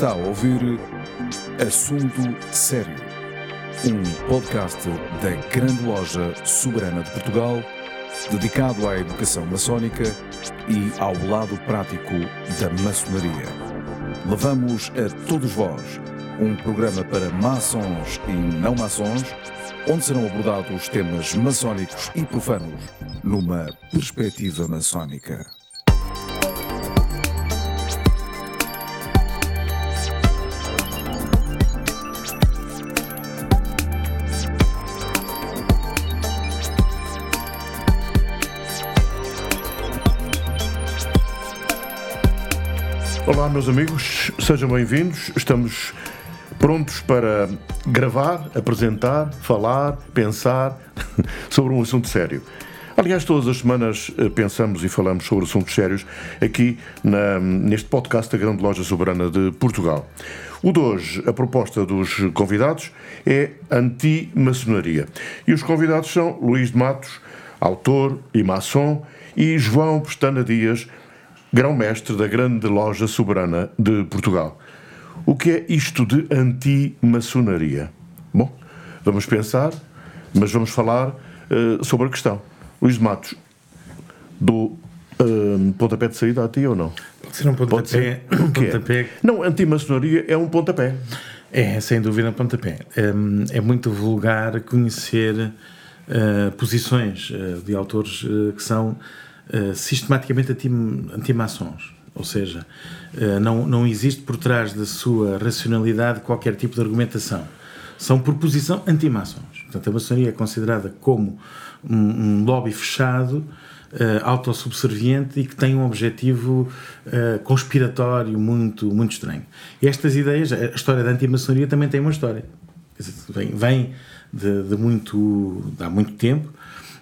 Está a ouvir Assunto Sério, podcast da Grande Loja Soberana de Portugal, dedicado à educação maçónica e ao lado prático da maçonaria. Levamos a todos vós um programa para maçons e não maçons, onde serão abordados temas maçónicos e profanos numa perspectiva maçónica. Olá, meus amigos, sejam bem-vindos. Estamos prontos para gravar, apresentar, falar, pensar sobre um assunto sério. Aliás, todas as semanas pensamos e falamos sobre assuntos sérios aqui neste podcast da Grande Loja Soberana de Portugal. O de hoje, a proposta dos convidados é anti-maçonaria. E os convidados são Luís de Matos, autor e maçom, e João Pestana Dias, grão-mestre da Grande Loja Soberana de Portugal. O que é isto de anti-maçonaria? Bom, vamos pensar, mas vamos falar sobre a questão. Luís de Matos, do pontapé de saída a ti ou não? Pode ser um pontapé. O que é? Não, anti-maçonaria é um pontapé. É, sem dúvida, um pontapé. É muito vulgar conhecer posições de autores que são sistematicamente anti-maçons, ou seja, não existe por trás da sua racionalidade qualquer tipo de argumentação. São por posição anti-maçons. Portanto, a maçonaria é considerada como um lobby fechado, autossubserviente e que tem um objetivo conspiratório muito estranho. Estas ideias, a história da anti-maçonaria também tem uma história. Vem de há muito tempo.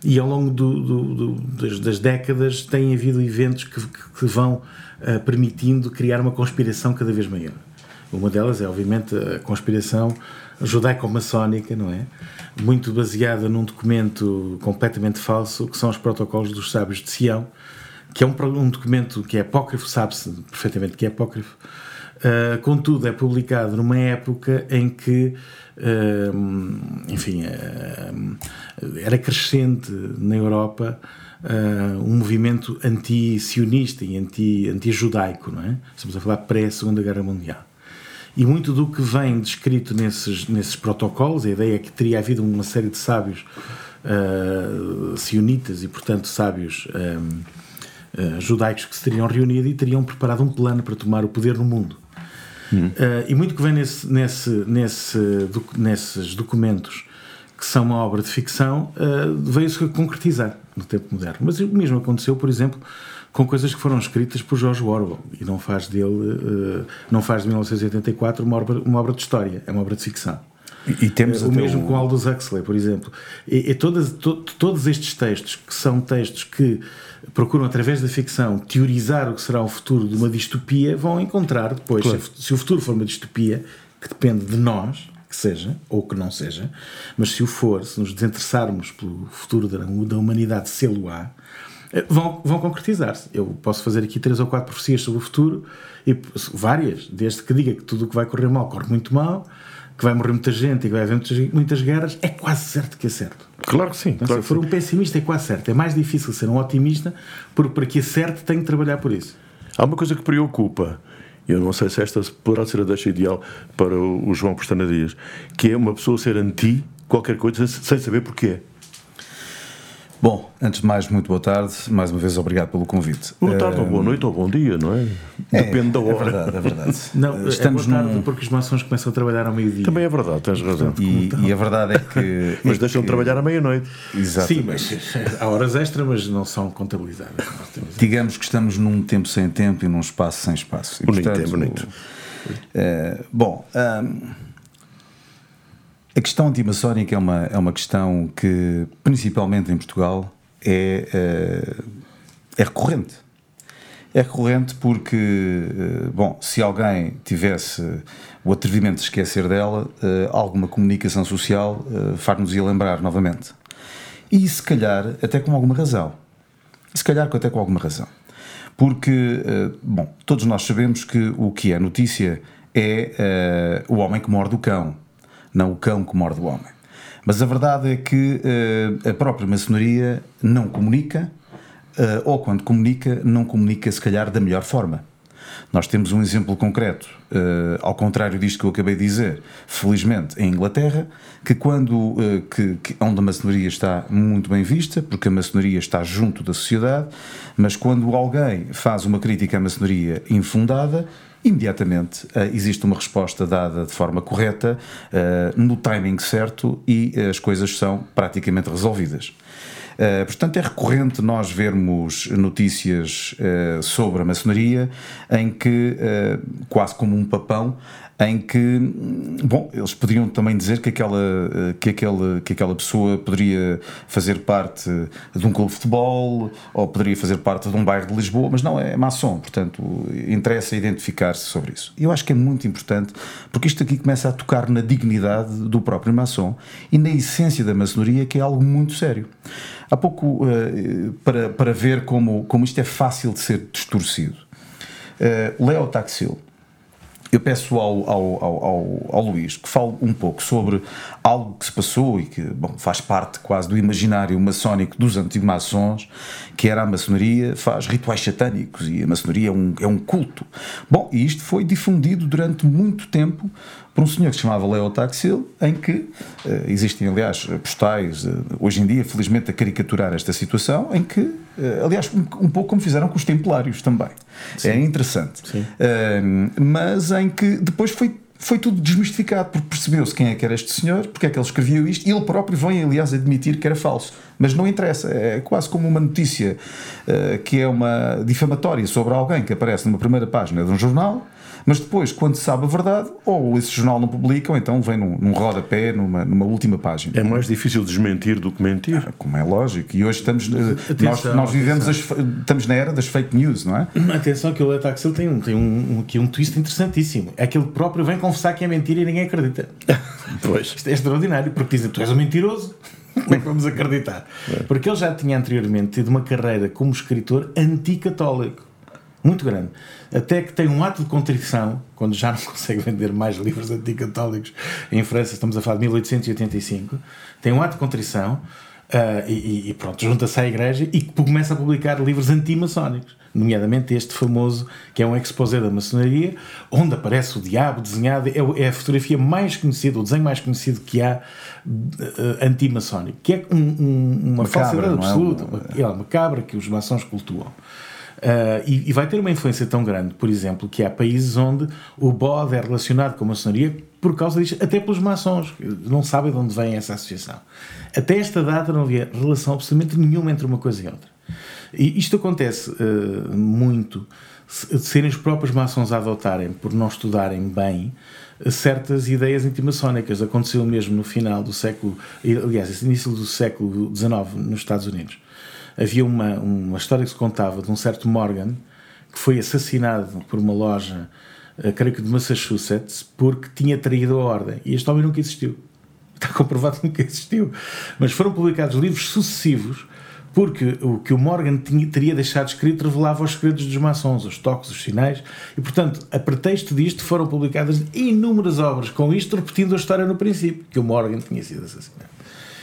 E ao longo das décadas tem havido eventos que vão permitindo criar uma conspiração cada vez maior. Uma delas é, obviamente, a conspiração judaico-maçónica, não é? Muito baseada num documento completamente falso, que são os Protocolos dos Sábios de Sião, que é um documento que é apócrifo, sabe-se perfeitamente que é apócrifo. Contudo, é publicado numa época em que, era crescente na Europa um movimento anti-sionista e anti-judaico, não é? Estamos a falar pré-Segunda Guerra Mundial. E muito do que vem descrito nesses protocolos, a ideia é que teria havido uma série de sábios sionitas e, portanto, sábios judaicos que se teriam reunido e teriam preparado um plano para tomar o poder no mundo. E muito que vem nesses documentos, que são uma obra de ficção, veio-se a concretizar no tempo moderno. Mas o mesmo aconteceu, por exemplo, com coisas que foram escritas por George Orwell, e não faz de 1984 uma obra de história, é uma obra de ficção. E temos o mesmo com Aldous Huxley, por exemplo. E todos estes textos, que são textos que procuram, através da ficção, teorizar o que será o futuro de uma distopia, vão encontrar depois, claro. Se o futuro for uma distopia, que depende de nós, que seja, ou que não seja, mas se o for, se nos desinteressarmos pelo futuro da humanidade, se ele o há, vão concretizar-se. Eu posso fazer aqui 3 ou 4 profecias sobre o futuro, e várias, desde que diga que tudo o que vai correr mal, corre muito mal, que vai morrer muita gente e que vai haver muitas guerras, é quase certo que é certo. Claro que sim. Então, claro, se for um pessimista, é quase certo. É mais difícil ser um otimista, porque para que é certo tem que trabalhar por isso. Há uma coisa que preocupa, eu não sei se esta poderá ser a deixa ideal para o João Pestana Dias, que é uma pessoa ser anti qualquer coisa sem saber porquê. Bom, antes de mais, muito boa tarde. Mais uma vez, obrigado pelo convite. Boa tarde, ou boa noite, ou bom dia, não é? Depende da hora. É verdade. Não, estamos boa tarde porque os maçons começam a trabalhar ao meio-dia. Também é verdade, tens razão. E a verdade é que... mas deixam de trabalhar à meia-noite. Exato. Sim, mas há horas extra, mas não são contabilizadas. Digamos que estamos num tempo sem tempo e num espaço sem espaço. E, bonito, portanto, é bonito. A questão antimaçónica é uma questão que, principalmente em Portugal, é recorrente. É recorrente porque, se alguém tivesse o atrevimento de esquecer dela, alguma comunicação social faz-nos ir lembrar novamente. E se calhar até com alguma razão. Porque, todos nós sabemos que o que é notícia é o homem que morde o cão, não o cão que morde o homem. Mas a verdade é que a própria maçonaria não comunica, ou quando comunica, não comunica se calhar da melhor forma. Nós temos um exemplo concreto, ao contrário disto que eu acabei de dizer, felizmente em Inglaterra, que quando onde a maçonaria está muito bem vista, porque a maçonaria está junto da sociedade, mas quando alguém faz uma crítica à maçonaria infundada, imediatamente existe uma resposta dada de forma correta, no timing certo, e as coisas são praticamente resolvidas. Portanto, é recorrente nós vermos notícias sobre a maçonaria em que, quase como um papão, em que, bom, eles poderiam também dizer que aquela pessoa poderia fazer parte de um clube de futebol ou poderia fazer parte de um bairro de Lisboa, mas não, é maçom, portanto, interessa identificar-se sobre isso. Eu acho que é muito importante, porque isto aqui começa a tocar na dignidade do próprio maçom e na essência da maçonaria, que é algo muito sério. Há pouco, para ver como isto é fácil de ser distorcido, Léo Taxil, eu peço ao Luís que fale um pouco sobre algo que se passou e que, bom, faz parte quase do imaginário maçónico dos antigos maçons, que era a maçonaria faz rituais satânicos e a maçonaria é um culto. Bom, e isto foi difundido durante muito tempo por um senhor que se chamava Léo Taxil, em que existem, aliás, postais, hoje em dia, felizmente, a caricaturar esta situação, em que, aliás, um pouco como fizeram com os templários também. Sim. É interessante. Sim. Mas em que depois foi tudo desmistificado, porque percebeu-se quem é que era este senhor, porque é que ele escreveu isto, e ele próprio vem, aliás, admitir que era falso. Mas não interessa, é quase como uma notícia que é uma difamatória sobre alguém que aparece numa primeira página de um jornal, mas depois, quando se sabe a verdade, ou esse jornal não publica, ou então vem num rodapé, numa última página. É mais difícil desmentir do que mentir. Como é lógico. E hoje estamos... nós vivemos... Estamos na era das fake news, não é? Atenção, que o Léo Taxil tem um twist interessantíssimo. É que ele próprio vem confessar que é mentira e ninguém acredita. Pois. Isto é extraordinário, porque dizem, tu és um mentiroso, como é que vamos acreditar? É. Porque ele já tinha anteriormente tido uma carreira como escritor anticatólico. Muito grande. Até que tem um ato de contrição, quando já não consegue vender mais livros anticatólicos em França, estamos a falar de 1885, tem um ato de contrição e pronto, junta-se à igreja e começa a publicar livros antimaçónicos, nomeadamente este famoso, que é um exposé da maçonaria, onde aparece o diabo desenhado, é a fotografia mais conhecida, o desenho mais conhecido que há antimaçónico, que é uma falsidade absoluta, uma cabra que os maçons cultuam. E vai ter uma influência tão grande, por exemplo, que há países onde o bode é relacionado com a maçonaria por causa disto, até pelos maçons, não sabem de onde vem essa associação. Até esta data não havia relação absolutamente nenhuma entre uma coisa e outra. E isto acontece muito, de serem os próprios maçons a adotarem, por não estudarem bem, certas ideias antimaçónicas. Aconteceu mesmo no final do século, aliás, início do século XIX, nos Estados Unidos. Havia uma história que se contava de um certo Morgan, que foi assassinado por uma loja, creio que de Massachusetts, porque tinha traído a ordem. E este homem nunca existiu. Está comprovado que nunca existiu. Mas foram publicados livros sucessivos, porque o que o Morgan teria deixado escrito revelava os segredos dos maçons, os toques, os sinais. E, portanto, a pretexto disto, foram publicadas inúmeras obras com isto, repetindo a história no princípio, que o Morgan tinha sido assassinado.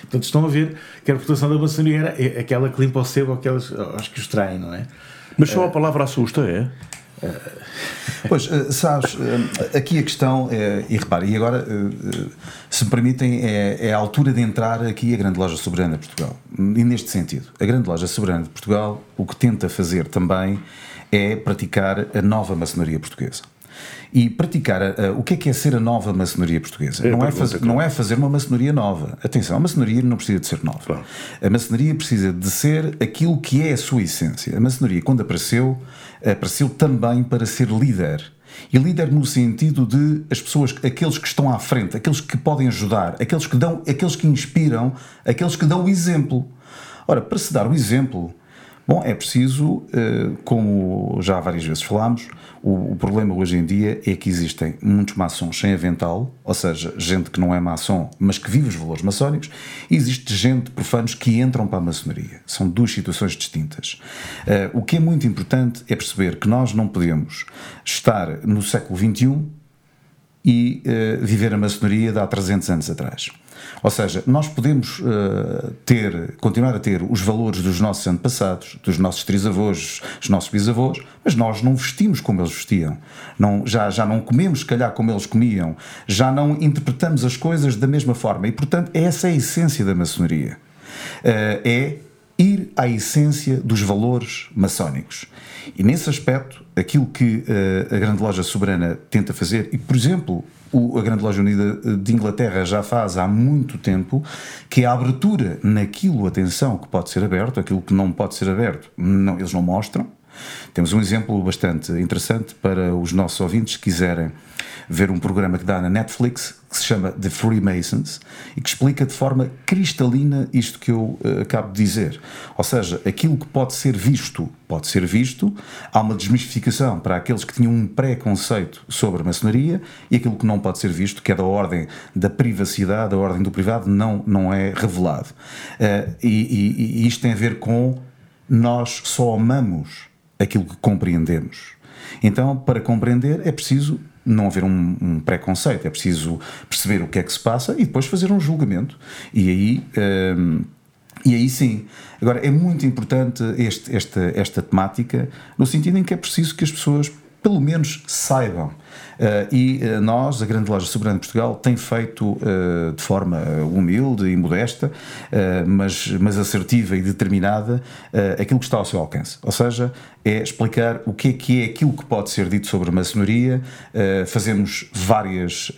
Portanto, estão a ver que a reputação da maçonaria era aquela que limpa o sebo aos que os traem, não é? Mas só a palavra assusta, é? Pois, sabes, aqui a questão, e repare, e agora, se me permitem, é a altura de entrar aqui a Grande Loja Soberana de Portugal. E neste sentido, a Grande Loja Soberana de Portugal o que tenta fazer também é praticar a nova maçonaria portuguesa. E praticar o que é ser a nova maçonaria portuguesa? Não é fazer uma maçonaria nova. Atenção, a maçonaria não precisa de ser nova. Claro. A maçonaria precisa de ser aquilo que é a sua essência. A maçonaria, quando apareceu também para ser líder. E líder no sentido de as pessoas, aqueles que estão à frente, aqueles que podem ajudar, aqueles que inspiram, aqueles que dão o exemplo. Ora, para se dar o exemplo... Bom, é preciso, como já várias vezes falámos, o problema hoje em dia é que existem muitos maçons sem avental, ou seja, gente que não é maçom, mas que vive os valores maçónicos, e existe gente, profanos, que entram para a maçonaria. São duas situações distintas. O que é muito importante é perceber que nós não podemos estar no século XXI e viver a maçonaria de há 300 anos atrás. Ou seja, nós podemos continuar a ter os valores dos nossos antepassados, dos nossos trisavós, dos nossos bisavós, mas nós não vestimos como eles vestiam, já não comemos, se calhar, como eles comiam, já não interpretamos as coisas da mesma forma e, portanto, essa é a essência da maçonaria, é ir à essência dos valores maçónicos. E nesse aspecto, aquilo que a Grande Loja Soberana tenta fazer, e por exemplo a Grande Loja Unida de Inglaterra já faz há muito tempo, que é a abertura naquilo, atenção, que pode ser aberto, aquilo que não pode ser aberto, não, eles não mostram. Temos um exemplo bastante interessante para os nossos ouvintes que quiserem ver um programa que dá na Netflix, que se chama The Freemasons, e que explica de forma cristalina isto que eu acabo de dizer. Ou seja, aquilo que pode ser visto, há uma desmistificação para aqueles que tinham um preconceito sobre a maçonaria, e aquilo que não pode ser visto, que é da ordem da privacidade, da ordem do privado, não é revelado. E isto tem a ver com nós só amamos aquilo que compreendemos. Então, para compreender, é preciso não haver um preconceito, é preciso perceber o que é que se passa e depois fazer um julgamento. E aí sim. Agora, é muito importante esta temática, no sentido em que é preciso que as pessoas, pelo menos, saibam. Nós, a Grande Loja Soberana de Portugal, tem feito de forma humilde e modesta, mas assertiva e determinada, aquilo que está ao seu alcance. Ou seja, é explicar o que é aquilo que pode ser dito sobre a maçonaria. Fazemos várias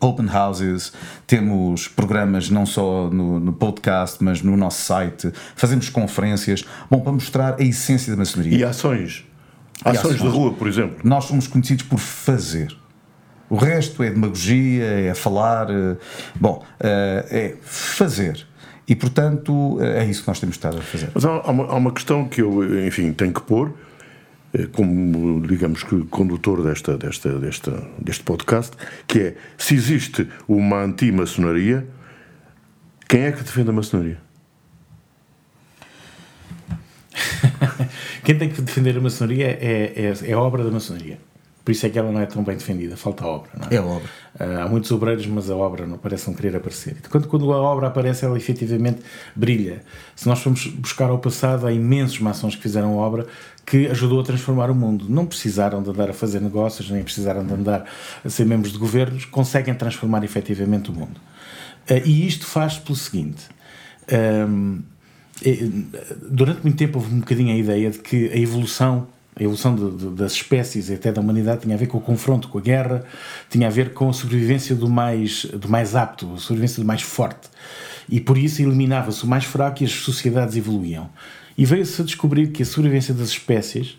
open houses, temos programas não só no podcast, mas no nosso site, fazemos conferências, para mostrar a essência da maçonaria. E ações de rua, por exemplo. Nós somos conhecidos por fazer. O resto é demagogia, é falar, é fazer. E, portanto, é isso que nós temos estado a fazer. Mas há uma questão que eu, enfim, tenho que pôr, como, digamos, que condutor deste podcast, que é, se existe uma anti-maçonaria, quem é que defende a maçonaria? Quem tem que defender a maçonaria é a obra da maçonaria. Por isso é que ela não é tão bem defendida. Falta a obra, não é? É a obra. Há muitos obreiros, mas a obra não parece não querer aparecer. Quando a obra aparece, ela efetivamente brilha. Se nós formos buscar ao passado, há imensos maçons que fizeram a obra que ajudou a transformar o mundo. Não precisaram de andar a fazer negócios, nem precisaram de andar a ser membros de governos. Conseguem transformar efetivamente o mundo. E isto faz-se pelo seguinte... Durante muito tempo houve um bocadinho a ideia de que a evolução das espécies e até da humanidade tinha a ver com o confronto, com a guerra, tinha a ver com a sobrevivência do mais apto, a sobrevivência do mais forte, e por isso eliminava-se o mais fraco e as sociedades evoluíam. E veio-se a descobrir que a sobrevivência das espécies,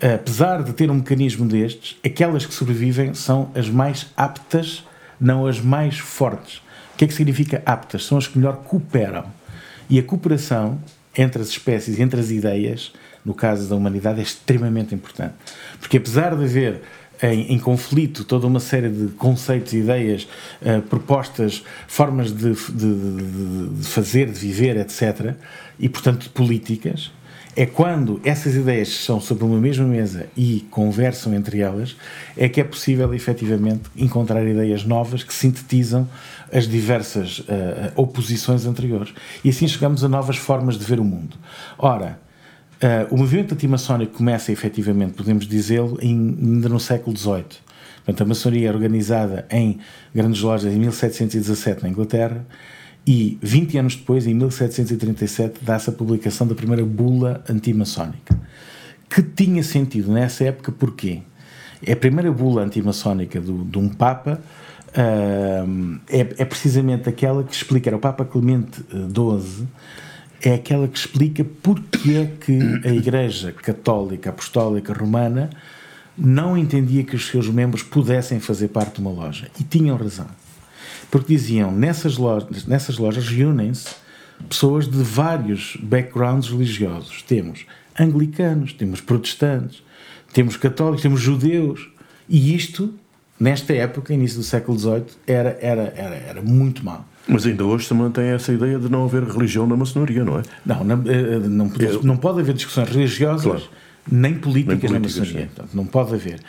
apesar de ter um mecanismo destes, aquelas que sobrevivem são as mais aptas, não as mais fortes. O que é que significa aptas? São as que melhor cooperam. E a cooperação entre as espécies, entre as ideias, no caso da humanidade, é extremamente importante. Porque apesar de haver em conflito toda uma série de conceitos, ideias, propostas, formas de fazer, de viver, etc., e, portanto, políticas, é quando essas ideias são sobre uma mesma mesa e conversam entre elas, é que é possível, efetivamente, encontrar ideias novas que sintetizam as diversas oposições anteriores. E assim chegamos a novas formas de ver o mundo. Ora, o movimento antimaçónico começa, efetivamente, podemos dizê-lo, ainda no século XVIII. Portanto, a maçonaria é organizada em grandes lojas em 1717 na Inglaterra, e 20 anos depois, em 1737, dá-se a publicação da primeira bula antimaçónica, que tinha sentido nessa época. Porquê? É a primeira bula antimaçónica de um Papa. É precisamente aquela que explica, era o Papa Clemente XII, é aquela que explica porque é que a Igreja Católica Apostólica Romana não entendia que os seus membros pudessem fazer parte de uma loja, e tinham razão, porque diziam, nessas lojas reúnem-se pessoas de vários backgrounds religiosos. Temos anglicanos, temos protestantes, temos católicos, temos judeus, e isto, nesta época, início do século XVIII, era muito mau. Mas ainda hoje se mantém essa ideia de não haver religião na maçonaria, não é? Não pode haver discussões religiosas, claro. nem políticas na maçonaria. Portanto, não pode haver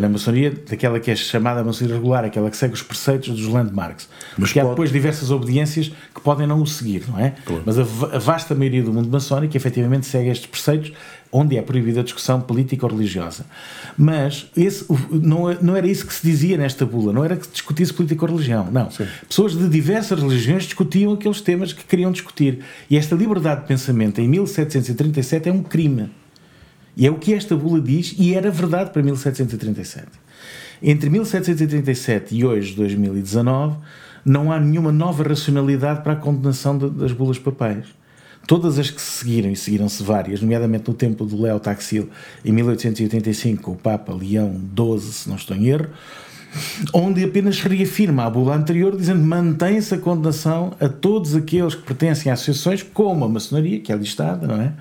na maçonaria, daquela que é chamada maçonaria regular, aquela que segue os preceitos dos landmarks. Mas porque pode... há depois diversas obediências que podem não o seguir, não é? Claro. Mas a vasta maioria do mundo maçónico efetivamente segue estes preceitos, onde é proibida a discussão política ou religiosa. Mas esse, não era isso que se dizia nesta bula, não era que se discutisse política ou religião, não. Sim. Pessoas de diversas religiões discutiam aqueles temas que queriam discutir. E esta liberdade de pensamento em 1737 é um crime. E é o que esta bula diz, e era verdade para 1737. Entre 1737 e hoje, 2019, não há nenhuma nova racionalidade para a condenação das bulas papais. Todas as que se seguiram, e seguiram-se várias, nomeadamente no tempo do Léo Taxil, em 1885, o Papa Leão XII, se não estou em erro, onde apenas reafirma a bula anterior, dizendo que mantém-se a condenação a todos aqueles que pertencem a associações como a maçonaria, que é listada, não é?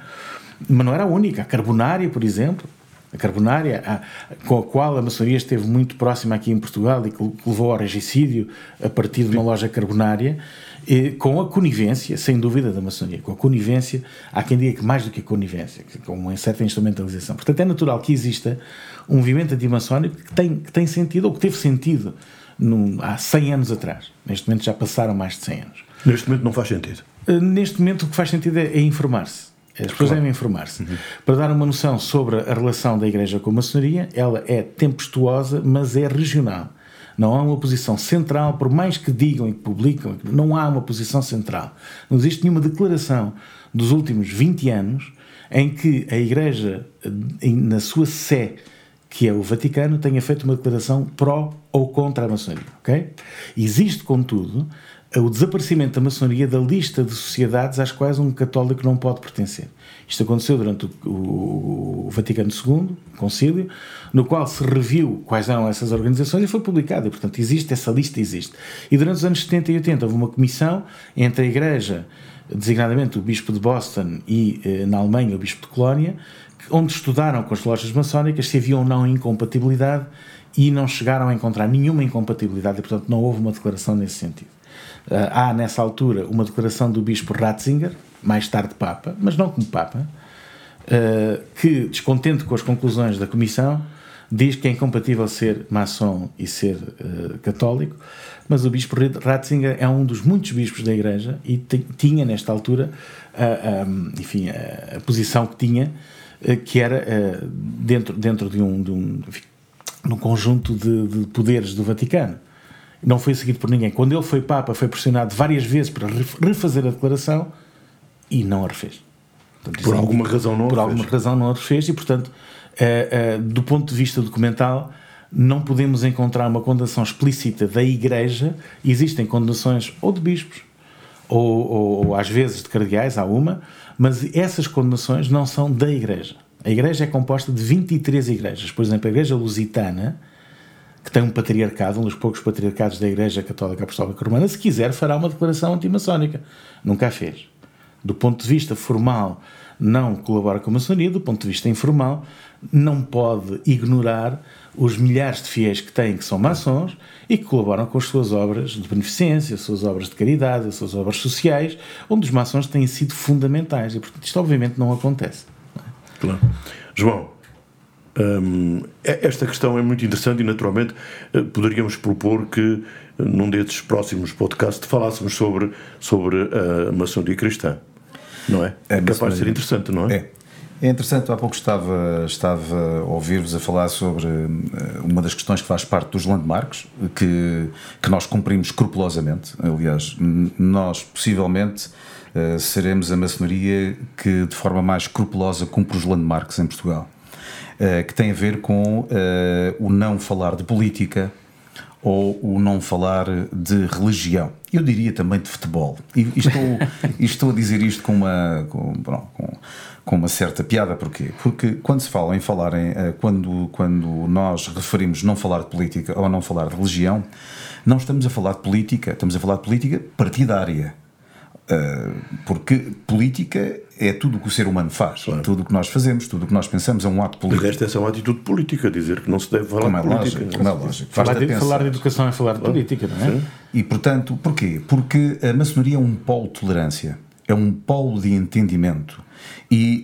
Mas não era a única. A Carbonária, por exemplo, a Carbonária, com a qual a maçonaria esteve muito próxima aqui em Portugal e que levou ao regicídio a partir de uma loja carbonária, com a conivência, sem dúvida, da maçonaria. Com a conivência, há quem diga que mais do que a conivência, com uma certa instrumentalização. Portanto, é natural que exista um movimento antimaçónico que tem sentido, ou que teve sentido, há 100 anos atrás. Neste momento já passaram mais de 100 anos. Neste momento não faz sentido? Neste momento o que faz sentido é informar-se. As pessoas devem informar-se. Uhum. Para dar uma noção sobre a relação da Igreja com a maçonaria, ela é tempestuosa, mas é regional. Não há uma posição central, por mais que digam e que publicam, não há uma posição central. Não existe nenhuma declaração dos últimos 20 anos em que a Igreja, na sua sé, que é o Vaticano, tenha feito uma declaração pró ou contra a maçonaria. Okay? Existe, contudo, o desaparecimento da maçonaria da lista de sociedades às quais um católico não pode pertencer. Isto aconteceu durante o Vaticano II, o concílio, no qual se reviu quais eram essas organizações e foi publicado. E, portanto, existe, essa lista existe. E durante os anos 70 e 80 houve uma comissão entre a Igreja, designadamente o Bispo de Boston e, na Alemanha, o Bispo de Colónia, onde estudaram com as lojas maçónicas se havia ou não incompatibilidade e não chegaram a encontrar nenhuma incompatibilidade e, portanto, não houve uma declaração nesse sentido. Há, nessa altura, uma declaração do Bispo Ratzinger, mais tarde Papa, mas não como Papa, que, descontente com as conclusões da Comissão, diz que é incompatível ser maçom e ser católico, mas o Bispo Ratzinger é um dos muitos bispos da Igreja e tinha, nesta altura, a posição que tinha, que era dentro de um conjunto de poderes do Vaticano. Não foi seguido por ninguém. Quando ele foi Papa, foi pressionado várias vezes para refazer a declaração e não a refez. Portanto, por alguma razão não a refez. Por alguma razão não a refez e, portanto, do ponto de vista documental, não podemos encontrar uma condenação explícita da Igreja. Existem condenações ou de bispos, ou às vezes de cardeais, há uma, mas essas condenações não são da Igreja. A Igreja é composta de 23 igrejas. Por exemplo, a Igreja Lusitana, que tem um patriarcado, um dos poucos patriarcados da Igreja Católica Apostólica Romana, se quiser fará uma declaração antimaçónica. Nunca a fez. Do ponto de vista formal, não colabora com a maçonaria. Do ponto de vista informal, não pode ignorar os milhares de fiéis que tem, que são maçons, e que colaboram com as suas obras de beneficência, as suas obras de caridade, as suas obras sociais, onde os maçons têm sido fundamentais. E, portanto, isto obviamente não acontece. Não é? Claro. João, esta questão é muito interessante e, naturalmente, poderíamos propor que, num desses próximos podcasts, falássemos sobre a maçonaria cristã, não é? É capaz de ser interessante, não é? É interessante. Há pouco estava a ouvir-vos a falar sobre uma das questões que faz parte dos landmarks, que nós cumprimos escrupulosamente. Aliás, nós, possivelmente, seremos a maçonaria que, de forma mais escrupulosa, cumpre os landmarks em Portugal. Que tem a ver com o não falar de política ou o não falar de religião. Eu diria também de futebol. E estou a dizer isto com uma certa piada. Porquê? Porque quando se fala em falar quando nós referimos não falar de política ou não falar de religião, não estamos a falar de política, estamos a falar de política partidária. Porque política é tudo o que o ser humano faz, claro. Tudo o que nós fazemos, tudo o que nós pensamos é um ato político. Esta é só uma atitude política, dizer que não se deve falar de política. Como é lógico. Falar de educação é falar de política, não é? Sim. E, portanto, porquê? Porque a maçonaria é um polo de tolerância. é um polo de entendimento. E,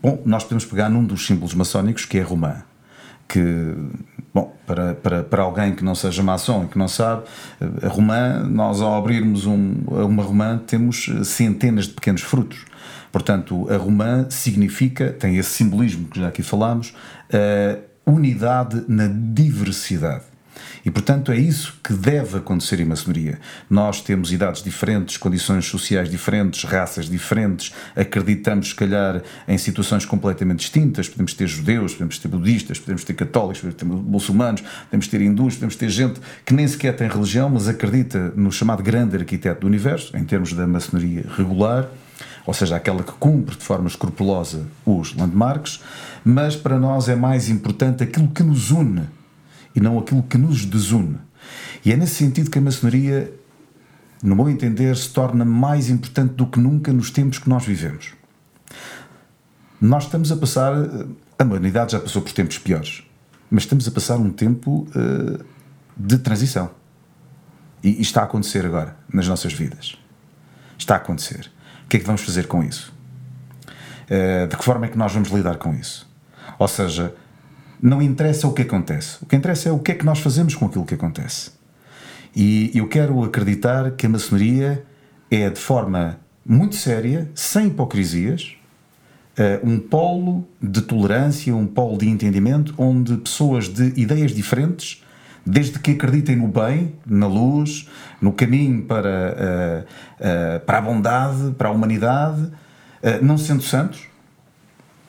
bom, nós podemos pegar num dos símbolos maçónicos, que é a romã, que, bom, para alguém que não seja maçom e que não sabe, a romã, nós ao abrirmos uma romã temos centenas de pequenos frutos. Portanto, a romã significa, tem esse simbolismo que já aqui falámos, a unidade na diversidade. E, portanto, é isso que deve acontecer em maçonaria. Nós temos idades diferentes, condições sociais diferentes, raças diferentes, acreditamos, se calhar, em situações completamente distintas. Podemos ter judeus, podemos ter budistas, podemos ter católicos, podemos ter muçulmanos, podemos ter hindus, podemos ter gente que nem sequer tem religião, mas acredita no chamado grande arquiteto do universo, em termos da maçonaria regular, ou seja, aquela que cumpre de forma escrupulosa os landmarks, mas para nós é mais importante aquilo que nos une e não aquilo que nos desune. E é nesse sentido que a maçonaria, no meu entender, se torna mais importante do que nunca nos tempos que nós vivemos. Nós estamos a passar, a humanidade já passou por tempos piores, mas estamos a passar um tempo de transição. E está a acontecer agora, nas nossas vidas. Está a acontecer. O que é que vamos fazer com isso? De que forma é que nós vamos lidar com isso? Ou seja, não interessa o que acontece. O que interessa é o que é que nós fazemos com aquilo que acontece. E eu quero acreditar que a maçonaria é, de forma muito séria, sem hipocrisias, um polo de tolerância, um polo de entendimento, onde pessoas de ideias diferentes, desde que acreditem no bem, na luz, no caminho para a bondade, para a humanidade, não sendo santos.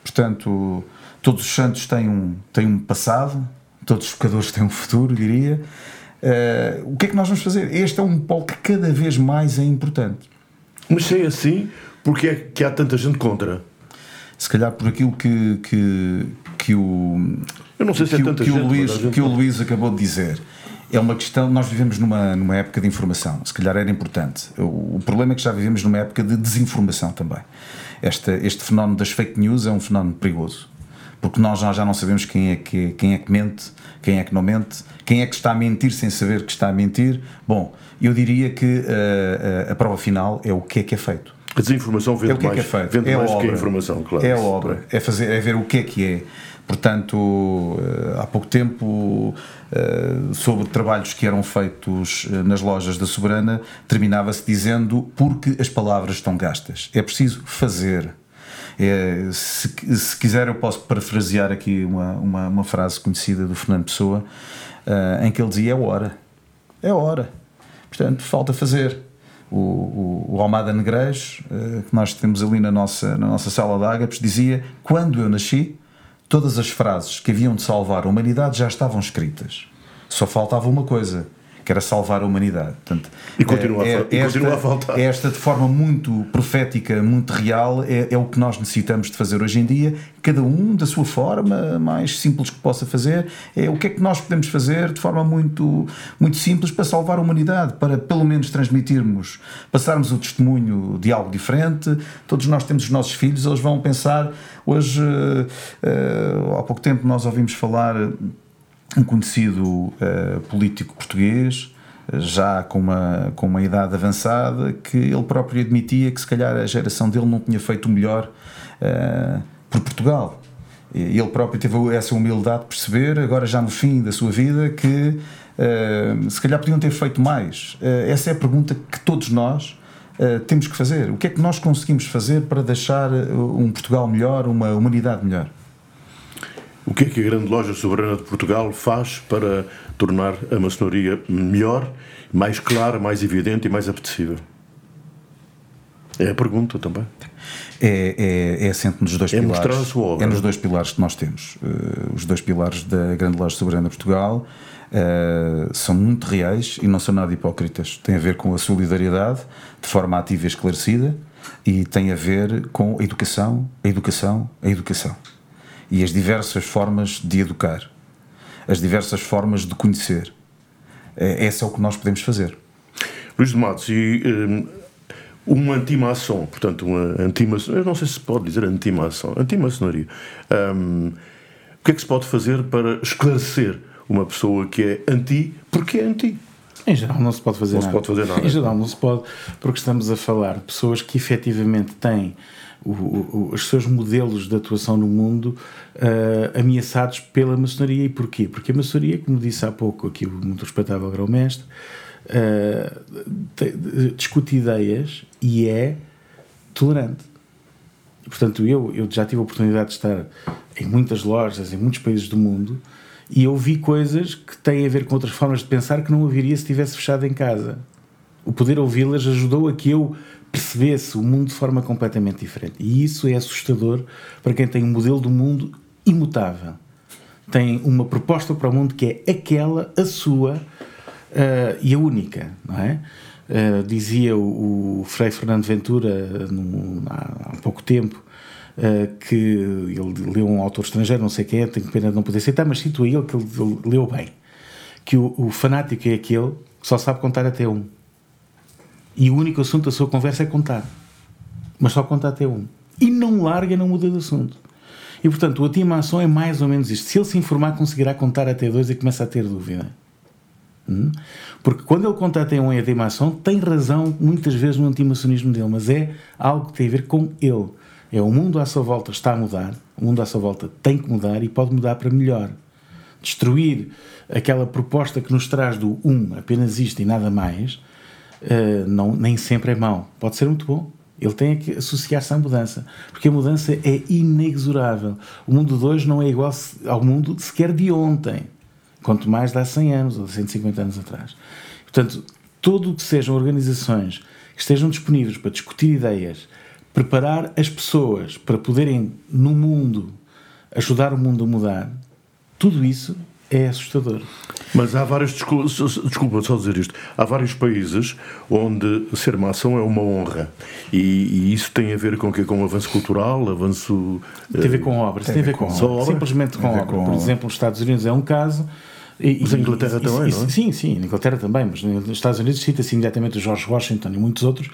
Portanto, todos os santos têm um passado, todos os pecadores têm um futuro, diria. O que é que nós vamos fazer? Este é um polo que cada vez mais é importante. Mas sei assim, porque é que há tanta gente contra? Se calhar por aquilo que o... Eu não sei se é tanta gente, que o Luís acabou de dizer. É uma questão, nós vivemos numa época de informação, se calhar era importante. O problema é que já vivemos numa época de desinformação também. Este fenómeno das fake news é um fenómeno perigoso, porque nós já não sabemos quem é que mente, quem é que não mente, quem é que está a mentir sem saber que está a mentir. Bom, eu diria que a prova final é o que é feito. A desinformação vende mais do que a informação, claro. É a obra, é ver o que é. Portanto, há pouco tempo, sobre trabalhos que eram feitos nas lojas da Soberana, terminava-se dizendo: porque as palavras estão gastas, é preciso fazer. Se quiser, eu posso parafrasear aqui uma frase conhecida do Fernando Pessoa, em que ele dizia: é hora, portanto, falta fazer. O Almada Negreiros, que nós temos ali na nossa sala de ágapes, dizia: quando eu nasci, todas as frases que haviam de salvar a humanidade já estavam escritas. Só faltava uma coisa, que era salvar a humanidade. Portanto, e continua a faltar. Esta, de forma muito profética, muito real, é o que nós necessitamos de fazer hoje em dia, cada um da sua forma, mais simples que possa fazer. É o que é que nós podemos fazer de forma muito, muito simples para salvar a humanidade, para pelo menos transmitirmos, passarmos o testemunho de algo diferente. Todos nós temos os nossos filhos, eles vão pensar... Hoje, há pouco tempo, nós ouvimos falar um conhecido político português, já com uma idade avançada, que ele próprio admitia que se calhar a geração dele não tinha feito o melhor por Portugal. Ele próprio teve essa humildade de perceber, agora já no fim da sua vida, que se calhar podiam ter feito mais. Essa é a pergunta que todos nós temos que fazer. O que é que nós conseguimos fazer para deixar um Portugal melhor, uma humanidade melhor? O que é que a Grande Loja Soberana de Portugal faz para tornar a maçonaria melhor, mais clara, mais evidente e mais apetecível? É a pergunta também. É assente nos dois pilares. Mostrar a sua obra. É nos dois pilares que nós temos. Os dois pilares da Grande Loja Soberana de Portugal são muito reais e não são nada hipócritas. Tem a ver com a solidariedade, de forma ativa e esclarecida, e tem a ver com a educação, a educação, a educação. E as diversas formas de educar, as diversas formas de conhecer. Esse é o que nós podemos fazer. Luís de Matos, e um anti-maçom, portanto, uma anti-maçonaria, eu não sei se pode dizer anti-maçom, anti-maçonaria, o que é que se pode fazer para esclarecer uma pessoa que é anti, porque é anti? Em geral não se pode fazer nada. Não se pode fazer nada. Em geral não se pode, porque estamos a falar de pessoas que efetivamente têm os seus modelos de atuação no mundo ameaçados pela maçonaria. E porquê? Porque a maçonaria, como disse há pouco aqui o muito respeitável grão-mestre, discute ideias e é tolerante. Portanto, eu já tive a oportunidade de estar em muitas lojas, em muitos países do mundo, e eu vi coisas que têm a ver com outras formas de pensar que não haveria se tivesse fechado em casa. O poder ouvi-las ajudou a que eu percebesse o mundo de forma completamente diferente. E isso é assustador para quem tem um modelo do mundo imutável. Tem uma proposta para o mundo que é aquela, a sua e a única, não é? Dizia o Frei Fernando Ventura há pouco tempo que ele leu um autor estrangeiro, não sei quem é, tenho pena de não poder citar, mas cito a ele que ele leu bem, que o fanático é aquele que só sabe contar até um e o único assunto da sua conversa é contar, mas só conta até um e não larga e não muda de assunto. E portanto o atimação é mais ou menos isto: se ele se informar conseguirá contar até dois e começa a ter dúvida. Porque quando ele conta até um em atimação, tem razão muitas vezes no antimaçonismo dele, mas é algo que tem a ver com ele. É o mundo à sua volta está a mudar, o mundo à sua volta tem que mudar e pode mudar para melhor. Destruir aquela proposta que nos traz do apenas isto e nada mais, não, nem sempre é mau, pode ser muito bom. Ele tem que associar-se à mudança, porque a mudança é inexorável. O mundo de hoje não é igual ao mundo sequer de ontem, quanto mais de há 100 anos ou 150 anos atrás. Portanto, tudo o que sejam organizações que estejam disponíveis para discutir ideias, preparar as pessoas para poderem, no mundo, ajudar o mundo a mudar, tudo isso é assustador. Mas há várias... Desculpa só dizer isto. Há vários países onde ser maçom é uma honra. E isso tem a ver com o quê? Com o avanço cultural, avanço... Tem a ver com obras. Tem a ver com obras. Simplesmente com obras. Por exemplo, os Estados Unidos é um caso... Mas a Inglaterra também, não é? Sim, a Inglaterra também, mas nos Estados Unidos cita-se imediatamente o George Washington e muitos outros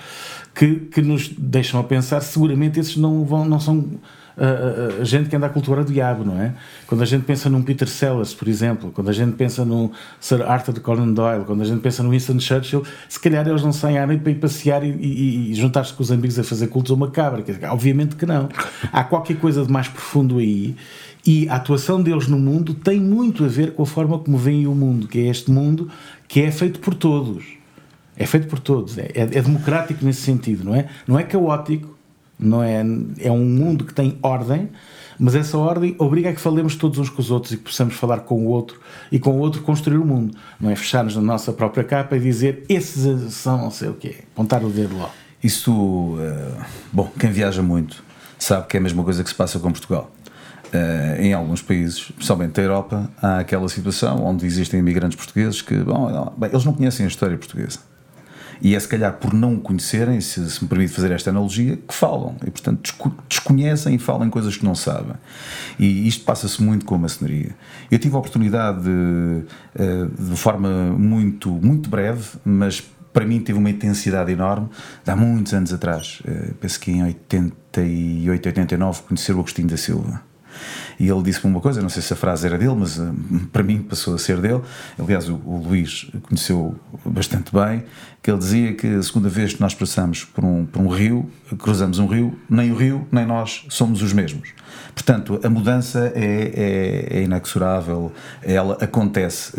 que nos deixam a pensar. Seguramente esses não são a gente que anda a cultura do diabo, não é? Quando a gente pensa num Peter Sellers, por exemplo, quando a gente pensa num Sir Arthur de Conan Doyle, quando a gente pensa no Winston Churchill, se calhar eles não saem à noite para ir passear e juntar-se com os amigos a fazer cultos ou uma cabra. Obviamente que não. Há qualquer coisa de mais profundo aí. E a atuação deles no mundo tem muito a ver com a forma como veem o mundo, que é este mundo que é feito por todos. É feito por todos, é democrático nesse sentido, não é? Não é caótico, não é, é um mundo que tem ordem, mas essa ordem obriga a que falemos todos uns com os outros e que possamos falar com o outro e com o outro construir o mundo. Não é fechar-nos na nossa própria capa e dizer esses são não sei o quê, apontar o dedo lá. Isso, bom, quem viaja muito sabe que é a mesma coisa que se passa com Portugal. Em alguns países, especialmente da Europa, há aquela situação onde existem imigrantes portugueses que, bem, eles não conhecem a história portuguesa. E é se calhar por não conhecerem, se me permite fazer esta analogia, que falam. E, portanto, desconhecem e falam coisas que não sabem. E isto passa-se muito com a maçonaria. Eu tive a oportunidade, de forma muito, muito breve, mas para mim teve uma intensidade enorme, de há muitos anos atrás, penso que em 88, 89, conhecer o Agostinho da Silva. E ele disse-me uma coisa, não sei se a frase era dele, mas para mim passou a ser dele. Aliás, o Luís conheceu bastante bem, que ele dizia que a segunda vez que nós passamos por um rio, cruzamos um rio, nem nós somos os mesmos. Portanto, a mudança é inexorável, ela acontece,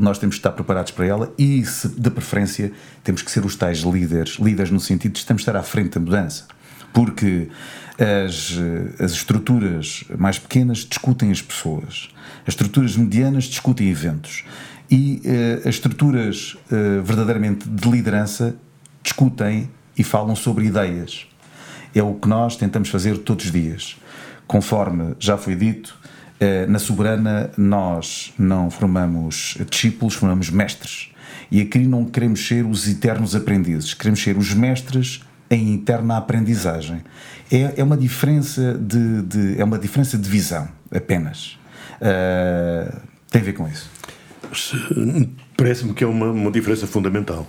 nós temos que estar preparados para ela e, de preferência, temos que ser os tais líderes no sentido de estar à frente da mudança. Porque as estruturas mais pequenas discutem as pessoas, as estruturas medianas discutem eventos e as estruturas verdadeiramente de liderança discutem e falam sobre ideias. É o que nós tentamos fazer todos os dias. Conforme já foi dito, na Soberana nós não formamos discípulos, formamos mestres. E aqui não queremos ser os eternos aprendizes, queremos ser os mestres em interna aprendizagem. É uma diferença de visão, apenas. Tem a ver com isso. Parece-me que é uma diferença fundamental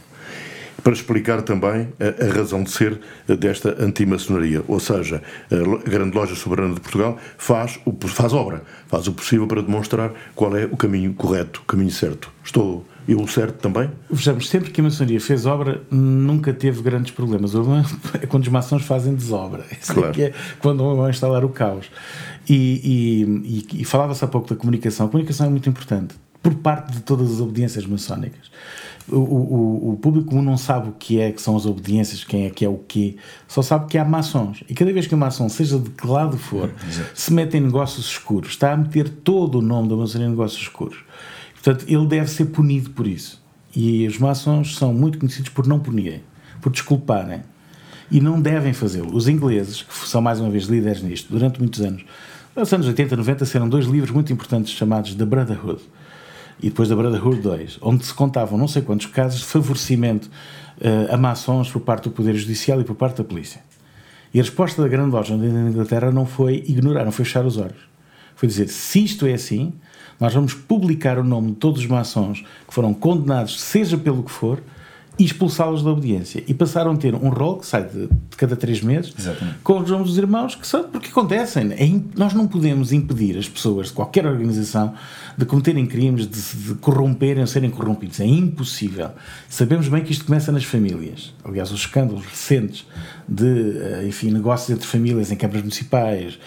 para explicar também a razão de ser desta antimaçonaria. Ou seja, a Grande Loja Soberana de Portugal faz obra, faz o possível para demonstrar qual é o caminho correto, o caminho certo. Estou e o certo também. Vejamos, sempre que a maçonaria fez obra, nunca teve grandes problemas. O problema é quando os maçons fazem desobra. Isso claro. É que é quando vão instalar o caos. E falava-se há pouco da comunicação. A comunicação é muito importante, por parte de todas as obediências maçónicas. O público comum não sabe o que é que são as obediências, quem é que é o quê, só sabe que há maçons. E cada vez que um maçom, seja de que lado for, se mete em negócios escuros, está a meter todo o nome da maçonaria em negócios escuros. Portanto, ele deve ser punido por isso. E os maçons são muito conhecidos por não punirem, por desculparem. E não devem fazê-lo. Os ingleses, que são mais uma vez líderes nisto, durante muitos anos, nos anos 80, 90, saíram dois livros muito importantes chamados The Brotherhood e depois da Brotherhood 2, onde se contavam não sei quantos casos de favorecimento a maçons por parte do Poder Judicial e por parte da polícia. E a resposta da Grande Loja Unida de Inglaterra não foi ignorar, não foi fechar os olhos. Foi dizer, se isto é assim, nós vamos publicar o nome de todos os maçons que foram condenados, seja pelo que for, e expulsá-los da obediência. E passaram a ter um rol que sai de cada 3 meses. Exatamente. Com os nomes dos irmãos, que são porque acontecem. Nós não podemos impedir as pessoas de qualquer organização de cometerem crimes, de corromperem ou serem corrompidos. É impossível. Sabemos bem que isto começa nas famílias. Aliás, os escândalos recentes de, enfim, negócios entre famílias em câmaras municipais,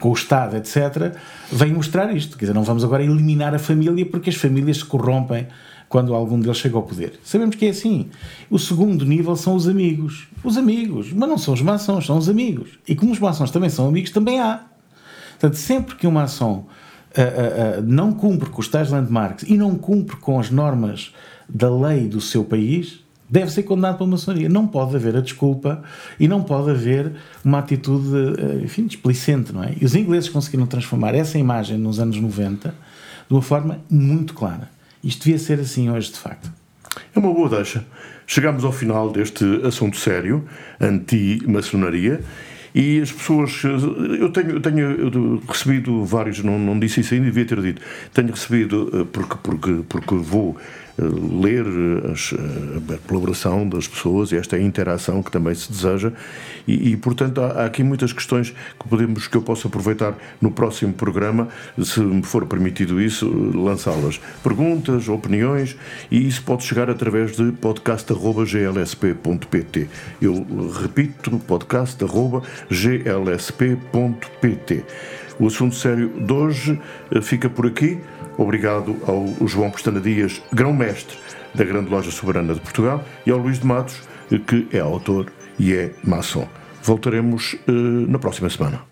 com o Estado, etc., vêm mostrar isto. Quer dizer, não vamos agora eliminar a família porque as famílias se corrompem quando algum deles chega ao poder. Sabemos que é assim. O segundo nível são os amigos. Os amigos, mas não são os maçons, são os amigos. E como os maçons também são amigos, também há. Portanto, sempre que um maçom não cumpre com os tais landmarks e não cumpre com as normas da lei do seu país, deve ser condenado pela maçonaria. Não pode haver a desculpa e não pode haver uma atitude, enfim, displicente, não é? E os ingleses conseguiram transformar essa imagem nos anos 90 de uma forma muito clara. Isto devia ser assim hoje, de facto. É uma boa deixa. Chegamos ao final deste assunto sério, anti-maçonaria, e as pessoas... Eu tenho recebido vários, não disse isso ainda, devia ter dito. Tenho recebido, porque vou ler a colaboração das pessoas e esta interação que também se deseja, e portanto há aqui muitas questões que eu posso aproveitar no próximo programa, se me for permitido isso, lançá-las, perguntas, opiniões, e isso pode chegar através de podcast@glsp.pt. eu repito, podcast@glsp.pt. O assunto sério de hoje fica por aqui. Obrigado ao João Pestana Dias, grão-mestre da Grande Loja Soberana de Portugal, e ao Luís de Matos, que é autor e é maçom. Voltaremos na próxima semana.